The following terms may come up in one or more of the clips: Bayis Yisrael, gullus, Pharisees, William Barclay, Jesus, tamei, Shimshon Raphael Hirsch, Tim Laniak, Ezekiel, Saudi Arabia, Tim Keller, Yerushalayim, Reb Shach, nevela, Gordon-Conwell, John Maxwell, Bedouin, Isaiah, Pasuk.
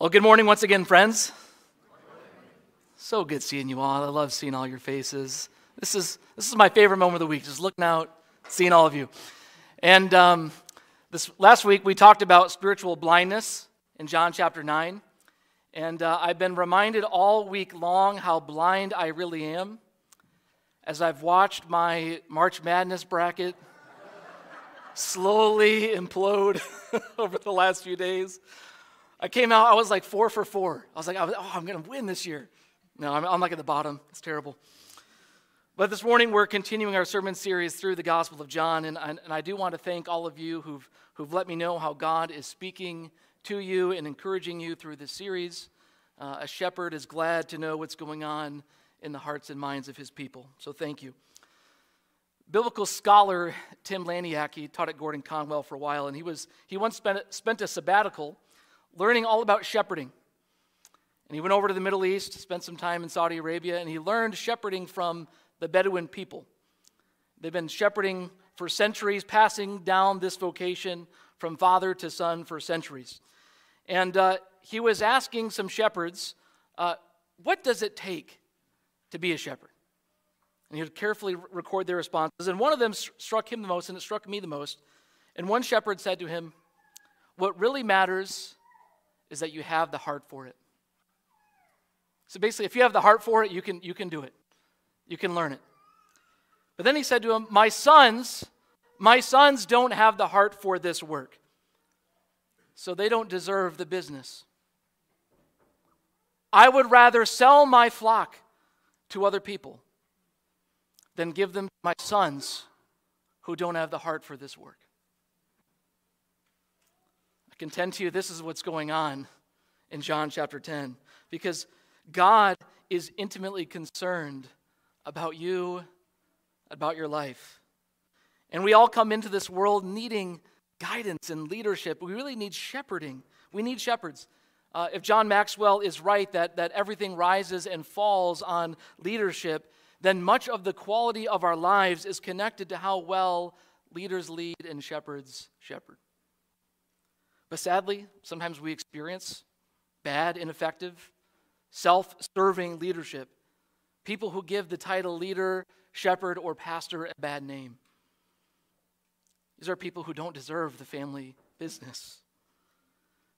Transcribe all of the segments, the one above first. Well, good morning once again, friends. So good seeing you all. I love seeing all your faces. This is my favorite moment of the week, just looking out, seeing all of you. And this last week, we talked about spiritual blindness in John chapter 9. And I've been reminded all week long how blind I really am as I've watched my March Madness bracket slowly implode over the last few days. I came out, I was like 4 for 4. I was like, oh, I'm going to win this year. No, I'm like at the bottom. It's terrible. But this morning, we're continuing our sermon series through the Gospel of John, and I do want to thank all of you who've let me know how God is speaking to you and encouraging you through this series. A shepherd is glad to know what's going on in the hearts and minds of his people. So thank you. Biblical scholar Tim Laniak, he taught at Gordon-Conwell for a while, and he once spent a sabbatical learning all about shepherding. And he went over to the Middle East, spent some time in Saudi Arabia, and he learned shepherding from the Bedouin people. They've been shepherding for centuries, passing down this vocation from father to son for centuries. And he was asking some shepherds, what does it take to be a shepherd? And he would carefully record their responses. And one of them struck him the most, and it struck me the most. And one shepherd said to him, what really matters is that you have the heart for it. So basically, if you have the heart for it, you can do it. You can learn it. But then he said to him, my sons don't have the heart for this work. So they don't deserve the business. I would rather sell my flock to other people than give them to my sons who don't have the heart for this work. I contend to you, this is what's going on in John chapter 10, because God is intimately concerned about you, about your life. And we all come into this world needing guidance and leadership. We really need shepherding. We need shepherds. If John Maxwell is right that everything rises and falls on leadership, then much of the quality of our lives is connected to how well leaders lead and shepherds shepherd. But sadly, sometimes we experience bad, ineffective, self-serving leadership. People who give the title leader, shepherd, or pastor a bad name. These are people who don't deserve the family business.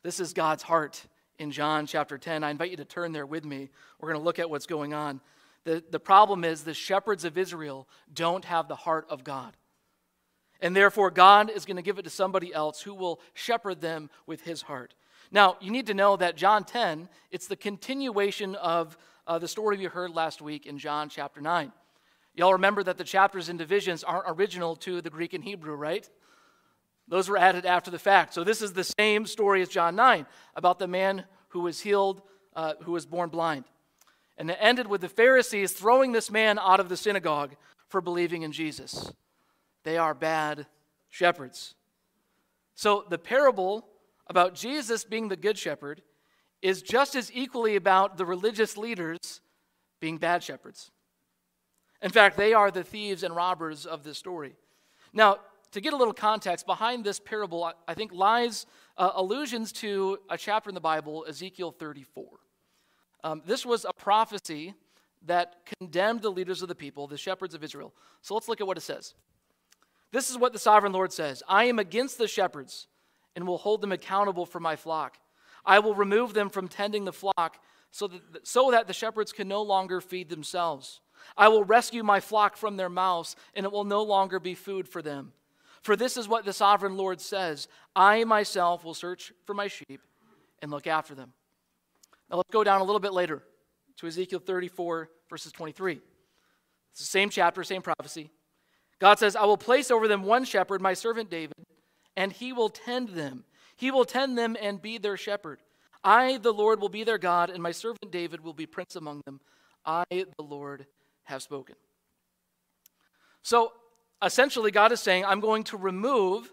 This is God's heart in John chapter 10. I invite you to turn there with me. We're going to look at what's going on. The problem is the shepherds of Israel don't have the heart of God. And therefore, God is going to give it to somebody else who will shepherd them with his heart. Now, you need to know that John 10, it's the continuation of the story we heard last week in John chapter 9. Y'all remember that the chapters and divisions aren't original to the Greek and Hebrew, right? Those were added after the fact. So this is the same story as John 9 about the man who was healed, who was born blind. And it ended with the Pharisees throwing this man out of the synagogue for believing in Jesus. They are bad shepherds. So the parable about Jesus being the good shepherd is just as equally about the religious leaders being bad shepherds. In fact, they are the thieves and robbers of this story. Now, to get a little context, behind this parable, I think, lies allusions to a chapter in the Bible, Ezekiel 34. This was a prophecy that condemned the leaders of the people, the shepherds of Israel. So let's look at what it says. This is what the sovereign Lord says. I am against the shepherds and will hold them accountable for my flock. I will remove them from tending the flock so that the shepherds can no longer feed themselves. I will rescue my flock from their mouths, and it will no longer be food for them. For this is what the sovereign Lord says. I myself will search for my sheep and look after them. Now let's go down a little bit later to Ezekiel 34, verses 23. It's the same chapter, same prophecy. God says, I will place over them one shepherd, my servant David, and he will tend them. He will tend them and be their shepherd. I, the Lord, will be their God, and my servant David will be prince among them. I, the Lord, have spoken. So, essentially, God is saying, I'm going to remove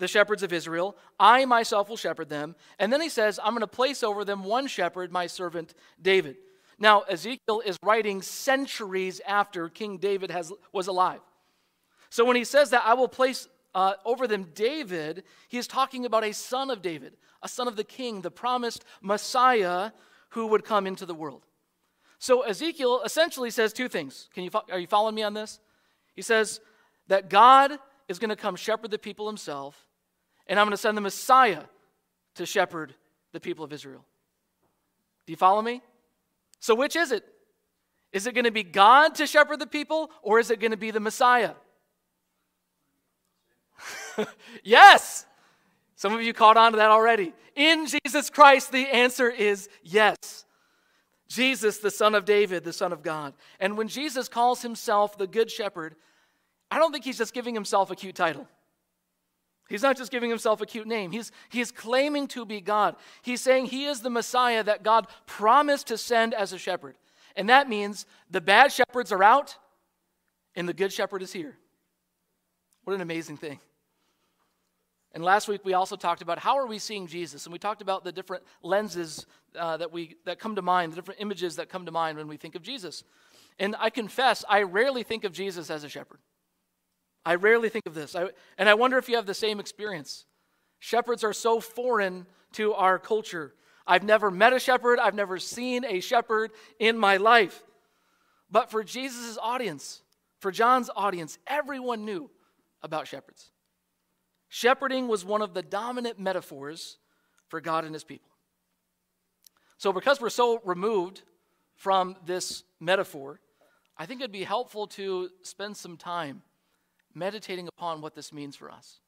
the shepherds of Israel. I, myself, will shepherd them. And then he says, I'm going to place over them one shepherd, my servant David. Now, Ezekiel is writing centuries after King David was alive. So when he says that, I will place over them, David, he is talking about a son of David, a son of the king, the promised Messiah who would come into the world. So Ezekiel essentially says two things. Are you following me on this? He says that God is going to come shepherd the people himself, and I'm going to send the Messiah to shepherd the people of Israel. Do you follow me? So which is it? Is it going to be God to shepherd the people, or is it going to be the Messiah? Yes! Some of you caught on to that already. In Jesus Christ, the answer is yes. Jesus, the son of David, the son of God. And when Jesus calls himself the good shepherd, I don't think he's just giving himself a cute title. He's not just giving himself a cute name. He's claiming to be God. He's saying he is the Messiah that God promised to send as a shepherd. And that means the bad shepherds are out and the good shepherd is here. What an amazing thing. And last week we also talked about how are we seeing Jesus, and we talked about the different lenses that come to mind, the different images that come to mind when we think of Jesus. And I confess, I rarely think of Jesus as a shepherd. I rarely think of this. And I wonder if you have the same experience. Shepherds are so foreign to our culture. I've never met a shepherd. I've never seen a shepherd in my life. But for Jesus' audience, for John's audience, everyone knew about shepherds. Shepherding was one of the dominant metaphors for God and his people. So because we're so removed from this metaphor, I think it'd be helpful to spend some time meditating upon what this means for us.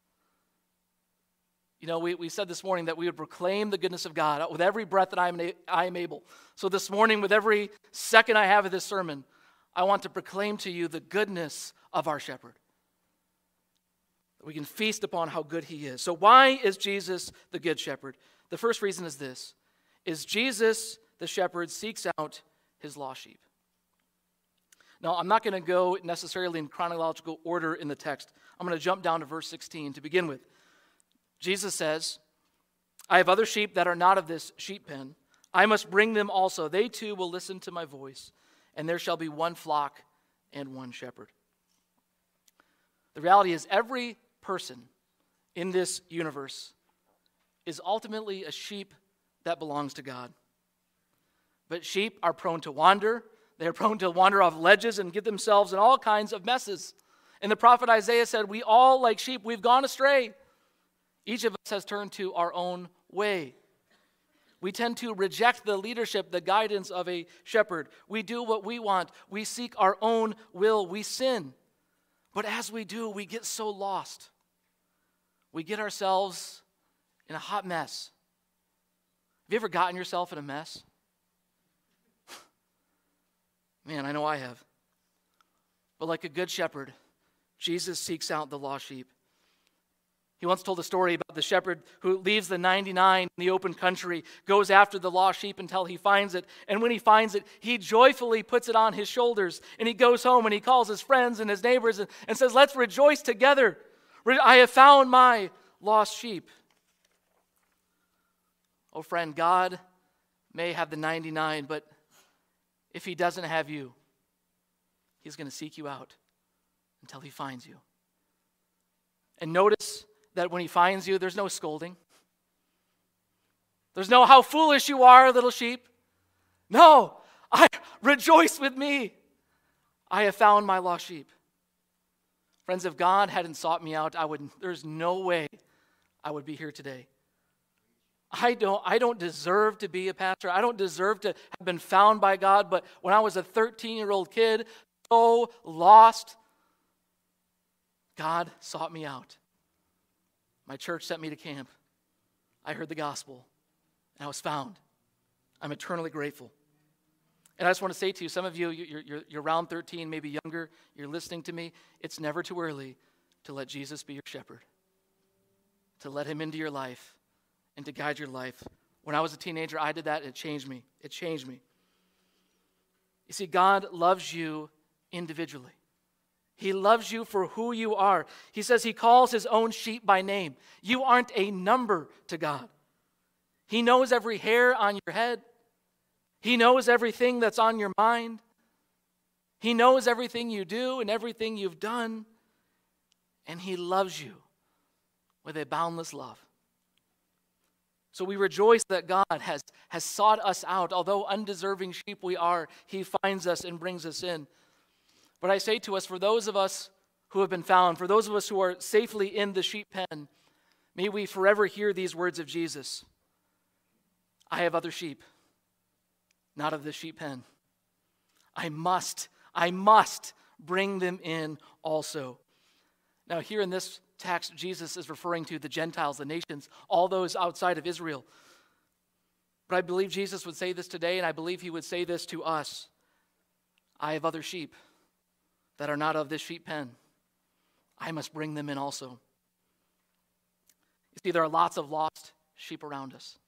You know, we said this morning that we would proclaim the goodness of God with every breath that I am able. So this morning, with every second I have of this sermon, I want to proclaim to you the goodness of our shepherd. We can feast upon how good he is. So why is Jesus the good shepherd? The first reason is this, is Jesus the shepherd seeks out his lost sheep. Now, I'm not going to go necessarily in chronological order in the text. I'm going to jump down to verse 16 to begin with. Jesus says, "I have other sheep that are not of this sheep pen. I must bring them also. They too will listen to my voice, and there shall be one flock and one shepherd." The reality is every person in this universe is ultimately a sheep that belongs to God. But sheep are prone to wander. They're prone to wander off ledges and get themselves in all kinds of messes. And the prophet Isaiah said, "We all, like sheep, we've gone astray. Each of us has turned to our own way." We tend to reject the leadership, the guidance of a shepherd. We do what we want. We seek our own will. We sin. But as we do, we get so lost. We get ourselves in a hot mess. Have you ever gotten yourself in a mess? Man, I know I have. But like a good shepherd, Jesus seeks out the lost sheep. He once told a story about the shepherd who leaves the 99 in the open country, goes after the lost sheep until he finds it, and when he finds it, he joyfully puts it on his shoulders, and he goes home and he calls his friends and his neighbors and says, "Let's rejoice together. I have found my lost sheep." Oh friend, God may have the 99, but if he doesn't have you, he's going to seek you out until he finds you. And notice that when he finds you, there's no scolding. There's no, "How foolish you are, little sheep." No, I rejoice with me. I have found my lost sheep. Friends, if God hadn't sought me out, there's no way I would be here today. I don't deserve to be a pastor. I don't deserve to have been found by God. But when I was a 13-year-old kid, so lost, God sought me out. My church sent me to camp. I heard the gospel, and I was found. I'm eternally grateful. And I just want to say to you, some of you, you're around 13, maybe younger, you're listening to me, it's never too early to let Jesus be your shepherd, to let him into your life, and to guide your life. When I was a teenager, I did that, and it changed me. It changed me. You see, God loves you individually. He loves you for who you are. He says he calls his own sheep by name. You aren't a number to God. He knows every hair on your head. He knows everything that's on your mind. He knows everything you do and everything you've done. And he loves you with a boundless love. So we rejoice that God has sought us out. Although undeserving sheep we are, he finds us and brings us in. But I say to us, for those of us who have been found, for those of us who are safely in the sheep pen, may we forever hear these words of Jesus. I have other sheep, not of the sheep pen. I must bring them in also. Now here in this text, Jesus is referring to the Gentiles, the nations, all those outside of Israel. But I believe Jesus would say this today, and I believe he would say this to us. I have other sheep that are not of this sheep pen. I must bring them in also. You see, there are lots of lost sheep around us.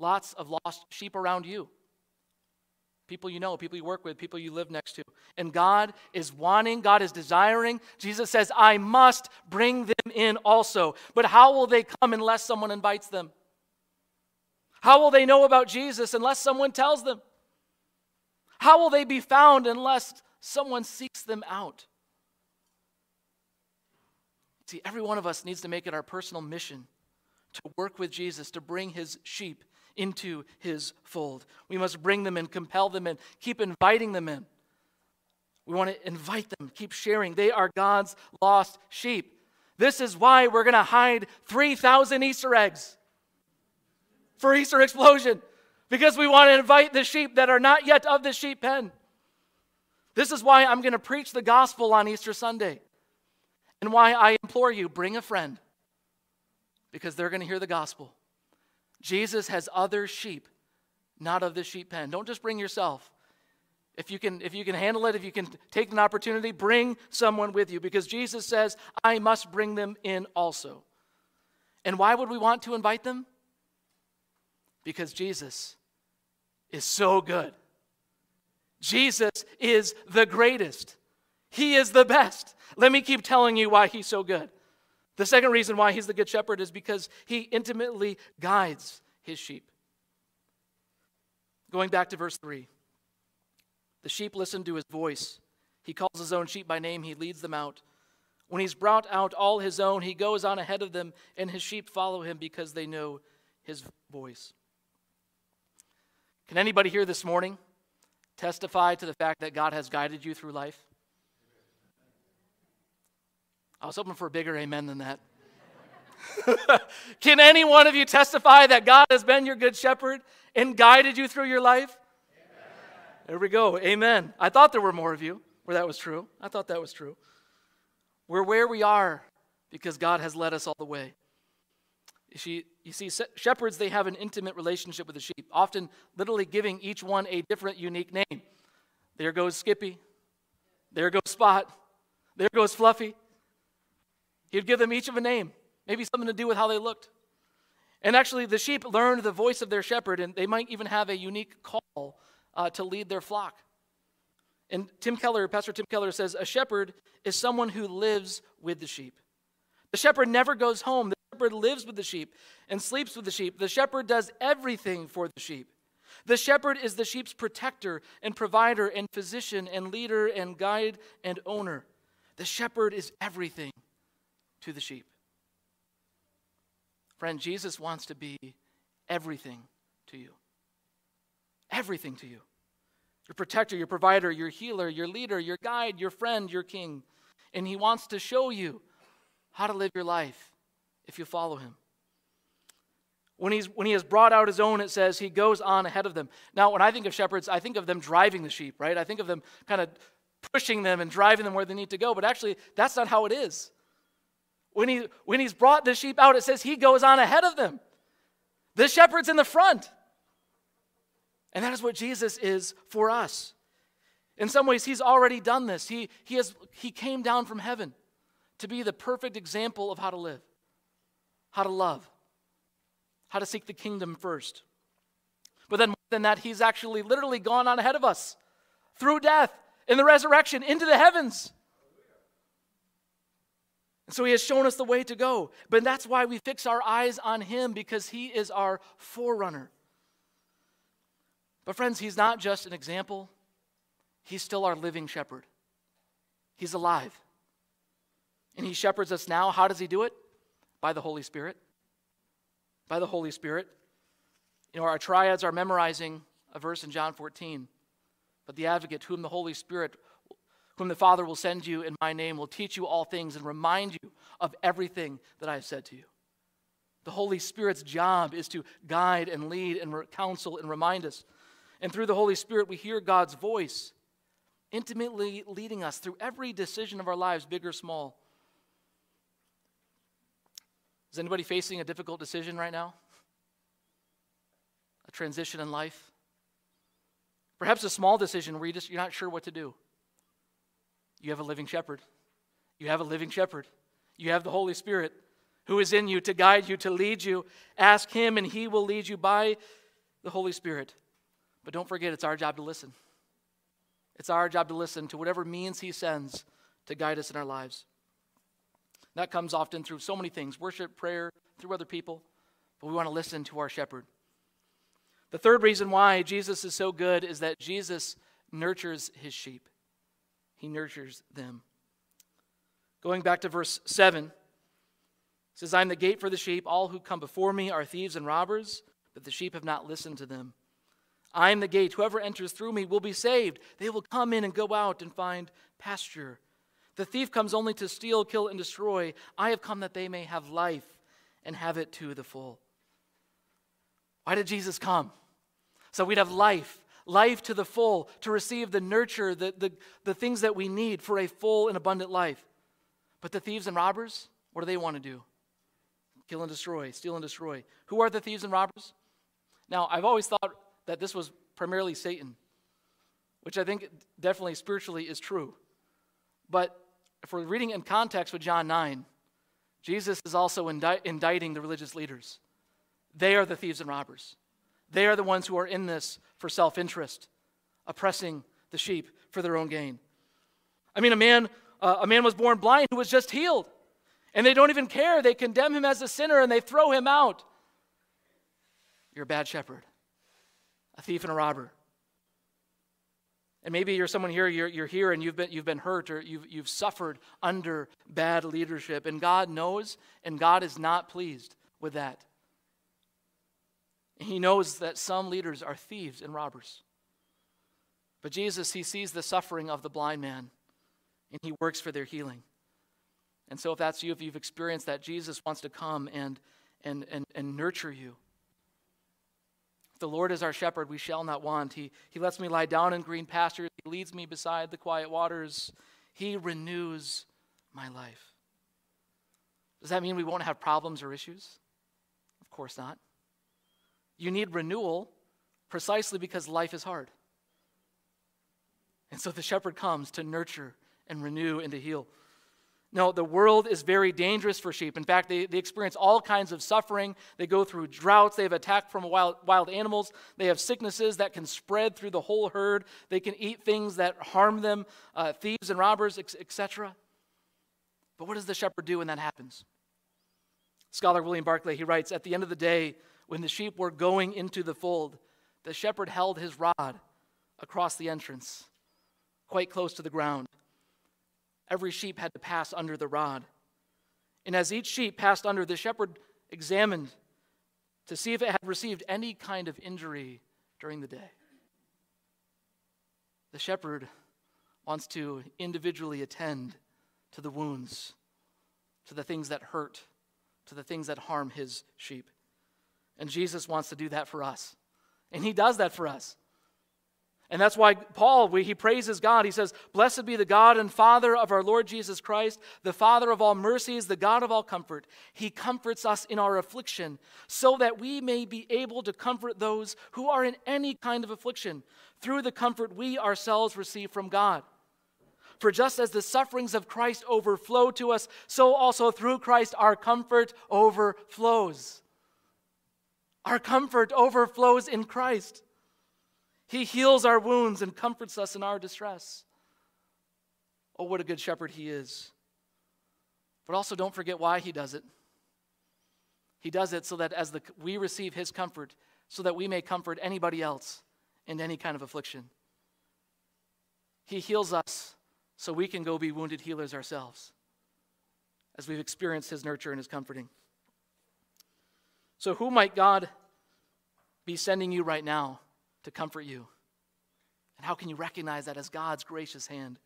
Lots of lost sheep around you. People you know, people you work with, people you live next to. And God is wanting, God is desiring. Jesus says, I must bring them in also. But how will they come unless someone invites them? How will they know about Jesus unless someone tells them? How will they be found unless someone seeks them out? See, every one of us needs to make it our personal mission to work with Jesus, to bring his sheep into his fold. We must bring them in, compel them in, keep inviting them in. We want to invite them, keep sharing. They are God's lost sheep. This is why we're going to hide 3,000 Easter eggs for Easter Explosion, because we want to invite the sheep that are not yet of the sheep pen. This is why I'm going to preach the gospel on Easter Sunday, and why I implore you, bring a friend, because they're going to hear the gospel. Jesus has other sheep, not of the sheep pen. Don't just bring yourself. If you can handle it, if you can take an opportunity, bring someone with you, because Jesus says, I must bring them in also. And why would we want to invite them? Because Jesus is so good. Jesus is the greatest. He is the best. Let me keep telling you why he's so good. The second reason why he's the good shepherd is because he intimately guides his sheep. Going back to verse 3. The sheep listen to his voice. He calls his own sheep by name. He leads them out. When he's brought out all his own, he goes on ahead of them, and his sheep follow him because they know his voice. Can anybody here this morning testify to the fact that God has guided you through life? I was hoping for a bigger amen than that. Can any one of you testify that God has been your good shepherd and guided you through your life? Amen. There we go. Amen. I thought there were more of you where that was true. I thought that was true. We're where we are because God has led us all the way. You see, shepherds, they have an intimate relationship with the sheep, often literally giving each one a different, unique name. There goes Skippy. There goes Spot. There goes Fluffy. He'd give them each of a name, maybe something to do with how they looked. And actually, the sheep learned the voice of their shepherd, and they might even have a unique call to lead their flock. And Pastor Tim Keller says, a shepherd is someone who lives with the sheep. The shepherd never goes home. The shepherd lives with the sheep and sleeps with the sheep. The shepherd does everything for the sheep. The shepherd is the sheep's protector and provider and physician and leader and guide and owner. The shepherd is everything to the sheep. Friend, Jesus wants to be everything to you. Everything to you. Your protector, your provider, your healer, your leader, your guide, your friend, your king. And he wants to show you how to live your life if you follow him. When he has brought out his own, it says he goes on ahead of them. Now, when I think of shepherds, I think of them driving the sheep, right? I think of them kind of pushing them and driving them where they need to go. But actually, that's not how it is. When he's brought the sheep out, it says he goes on ahead of them. The shepherd's in the front. And that is what Jesus is for us. In some ways, he's already done this. He came down from heaven to be the perfect example of how to live, how to love, how to seek the kingdom first. But then more than that, he's actually literally gone on ahead of us through death and the resurrection into the heavens. And so he has shown us the way to go. But that's why we fix our eyes on him, because he is our forerunner. But friends, he's not just an example. He's still our living shepherd. He's alive. And he shepherds us now. How does he do it? By the Holy Spirit. By the Holy Spirit. You know, our triads are memorizing a verse in John 14. But the advocate, whom the Holy Spirit, whom the Father will send you in my name, will teach you all things and remind you of everything that I have said to you. The Holy Spirit's job is to guide and lead and counsel and remind us. And through the Holy Spirit, we hear God's voice intimately leading us through every decision of our lives, big or small. Is anybody facing a difficult decision right now? A transition in life? Perhaps a small decision where you're not sure what to do. You have a living shepherd. You have a living shepherd. You have the Holy Spirit who is in you to guide you, to lead you. Ask him and he will lead you by the Holy Spirit. But don't forget, it's our job to listen. It's our job to listen to whatever means he sends to guide us in our lives. That comes often through so many things, worship, prayer, through other people. But we want to listen to our shepherd. The third reason why Jesus is so good is that Jesus nurtures his sheep. He nurtures them. Going back to verse 7, it says, I am the gate for the sheep. All who come before me are thieves and robbers, but the sheep have not listened to them. I am the gate. Whoever enters through me will be saved. They will come in and go out and find pasture. The thief comes only to steal, kill, and destroy. I have come that they may have life and have it to the full. Why did Jesus come? So we'd have life, life to the full, to receive the nurture, the things that we need for a full and abundant life. But the thieves and robbers, what do they want to do? Kill and destroy, steal and destroy. Who are the thieves and robbers? Now, I've always thought that this was primarily Satan, which I think definitely spiritually is true. But if we're reading in context with John 9, Jesus is also indicting the religious leaders. They are the thieves and robbers. They are the ones who are in this for self-interest, oppressing the sheep for their own gain. I mean, a man was born blind who was just healed, and they don't even care. They condemn him as a sinner, and they throw him out. You're a bad shepherd, a thief and a robber. And maybe you're someone here, you're here and you've been hurt or you've suffered under bad leadership. And God knows, and God is not pleased with that. He knows that some leaders are thieves and robbers. But Jesus, he sees the suffering of the blind man, and he works for their healing. And so if that's you, if you've experienced that, Jesus wants to come and nurture you. The Lord is our shepherd, we shall not want. He lets me lie down in green pastures. He leads me beside the quiet waters. He renews my life. Does that mean we won't have problems or issues? Of course not. You need renewal precisely because life is hard. And so the shepherd comes to nurture and renew and to heal. No, the world is very dangerous for sheep. In fact, they experience all kinds of suffering. They go through droughts. They have attack from wild animals. They have sicknesses that can spread through the whole herd. They can eat things that harm them, thieves and robbers, etc. But what does the shepherd do when that happens? Scholar William Barclay, he writes, at the end of the day, when the sheep were going into the fold, the shepherd held his rod across the entrance, quite close to the ground. Every sheep had to pass under the rod. And as each sheep passed under, the shepherd examined to see if it had received any kind of injury during the day. The shepherd wants to individually attend to the wounds, to the things that hurt, to the things that harm his sheep. And Jesus wants to do that for us. And he does that for us. And that's why Paul, he praises God. He says, blessed be the God and Father of our Lord Jesus Christ, the Father of all mercies, the God of all comfort. He comforts us in our affliction so that we may be able to comfort those who are in any kind of affliction through the comfort we ourselves receive from God. For just as the sufferings of Christ overflow to us, so also through Christ our comfort overflows. Our comfort overflows in Christ. He heals our wounds and comforts us in our distress. Oh, what a good shepherd he is. But also don't forget why he does it. He does it so that as we receive his comfort, so that we may comfort anybody else in any kind of affliction. He heals us so we can go be wounded healers ourselves as we've experienced his nurture and his comforting. So who might God be sending you right now to comfort you? And how can you recognize that as God's gracious hand?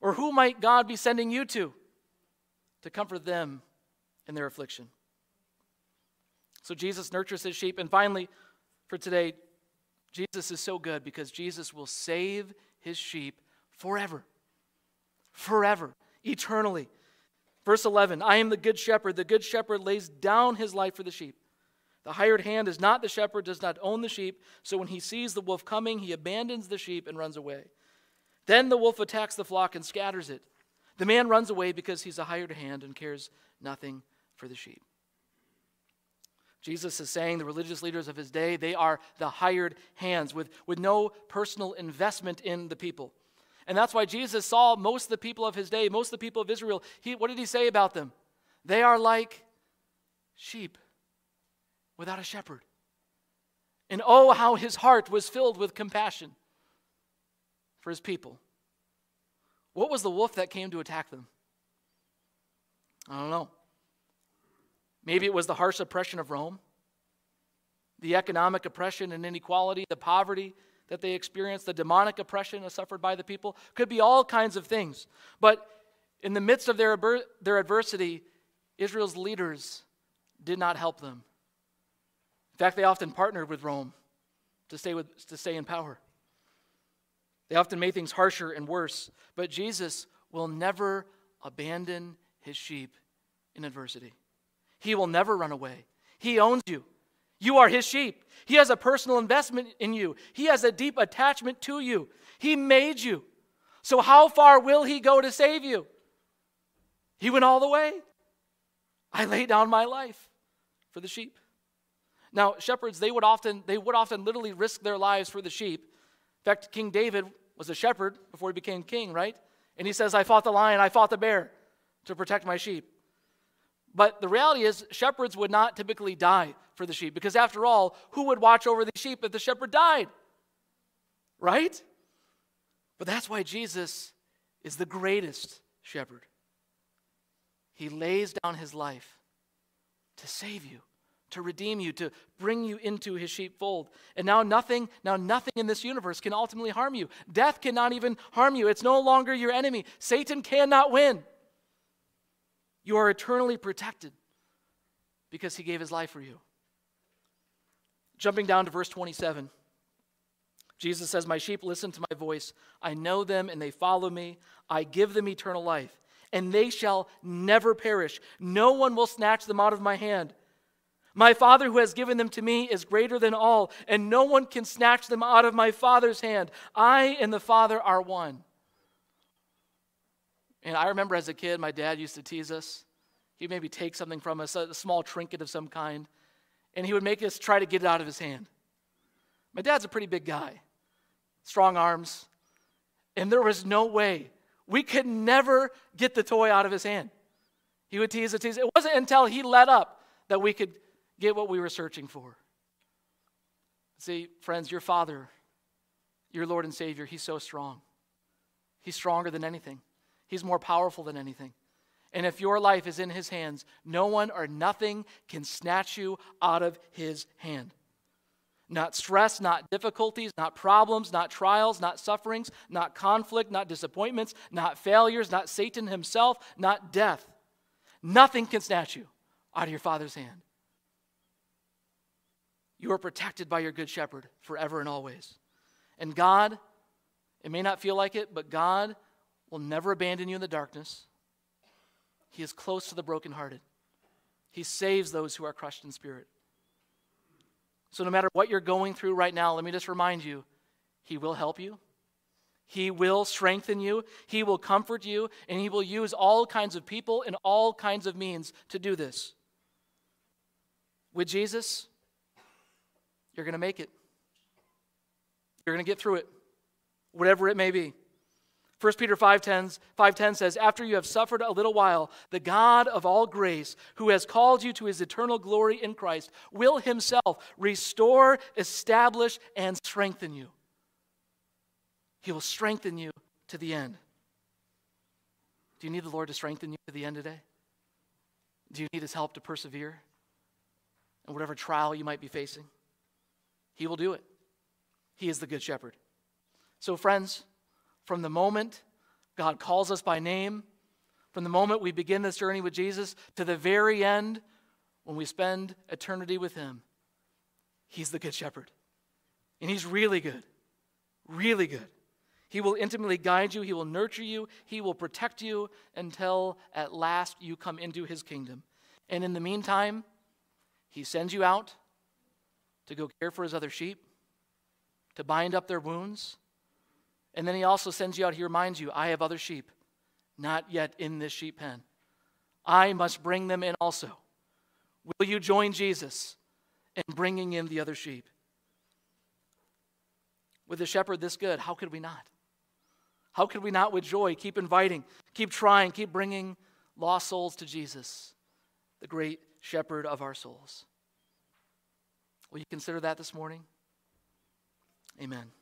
Or who might God be sending you to comfort them in their affliction? So Jesus nurtures his sheep. And finally, for today, Jesus is so good because Jesus will save his sheep forever. Forever. Eternally. Verse 11, I am the good shepherd. The good shepherd lays down his life for the sheep. The hired hand is not the shepherd, does not own the sheep. So when he sees the wolf coming, he abandons the sheep and runs away. Then the wolf attacks the flock and scatters it. The man runs away because he's a hired hand and cares nothing for the sheep. Jesus is saying the religious leaders of his day, they are the hired hands with no personal investment in the people. And that's why Jesus saw most of the people of his day, most of the people of Israel. What did he say about them? They are like sheep without a shepherd. And oh, how his heart was filled with compassion for his people. What was the wolf that came to attack them? I don't know. Maybe it was the harsh oppression of Rome, the economic oppression and inequality, the poverty that they experienced, the demonic oppression suffered by the people. Could be all kinds of things. But in the midst of their adversity, Israel's leaders did not help them. In fact, they often partnered with Rome to stay in power. They often made things harsher and worse. But Jesus will never abandon his sheep in adversity. He will never run away. He owns you. You are his sheep. He has a personal investment in you. He has a deep attachment to you. He made you. So how far will he go to save you? He went all the way. I lay down my life for the sheep. Now, shepherds, they would often literally risk their lives for the sheep. In fact, King David was a shepherd before he became king, right? And he says, I fought the lion, I fought the bear to protect my sheep. But the reality is, shepherds would not typically die for the sheep, because after all, who would watch over the sheep if the shepherd died? Right? But that's why Jesus is the greatest shepherd. He lays down his life to save you, to redeem you, to bring you into his sheepfold. And now nothing in this universe can ultimately harm you. Death cannot even harm you. It's no longer your enemy. Satan cannot win. You are eternally protected because he gave his life for you. Jumping down to verse 27, Jesus says, my sheep listen to my voice. I know them and they follow me. I give them eternal life, and they shall never perish. No one will snatch them out of my hand. My Father who has given them to me is greater than all, and no one can snatch them out of my Father's hand. I and the Father are one. And I remember as a kid, my dad used to tease us. He'd maybe take something from us, a small trinket of some kind, and he would make us try to get it out of his hand. My dad's a pretty big guy, strong arms, and there was no way. We could never get the toy out of his hand. He would tease. It wasn't until he let up that we could get what we were searching for. See, friends, your Father, your Lord and Savior, he's so strong. He's stronger than anything. He's more powerful than anything. And if your life is in his hands, no one or nothing can snatch you out of his hand. Not stress, not difficulties, not problems, not trials, not sufferings, not conflict, not disappointments, not failures, not Satan himself, not death. Nothing can snatch you out of your Father's hand. You are protected by your good shepherd forever and always. And God, it may not feel like it, but God will never abandon you in the darkness. He is close to the brokenhearted. He saves those who are crushed in spirit. So no matter what you're going through right now, let me just remind you, he will help you. He will strengthen you. He will comfort you. And he will use all kinds of people and all kinds of means to do this. With Jesus, you're going to make it. You're going to get through it, whatever it may be. 1 Peter 5:10 says, after you have suffered a little while, the God of all grace, who has called you to his eternal glory in Christ, will himself restore, establish, and strengthen you. He will strengthen you to the end. Do you need the Lord to strengthen you to the end today? Do you need his help to persevere? and whatever trial you might be facing. He will do it. He is the Good Shepherd. So friends, from the moment God calls us by name, from the moment we begin this journey with Jesus to the very end when we spend eternity with him, he's the Good Shepherd. And he's really good, really good. He will intimately guide you. He will nurture you. He will protect you until at last you come into his kingdom. And in the meantime, he sends you out to go care for his other sheep, to bind up their wounds. And then he also sends you out. He reminds you, I have other sheep, not yet in this sheep pen. I must bring them in also. Will you join Jesus in bringing in the other sheep? With a shepherd this good, how could we not? How could we not with joy keep inviting, keep trying, keep bringing lost souls to Jesus, the great shepherd of our souls? Will you consider that this morning? Amen.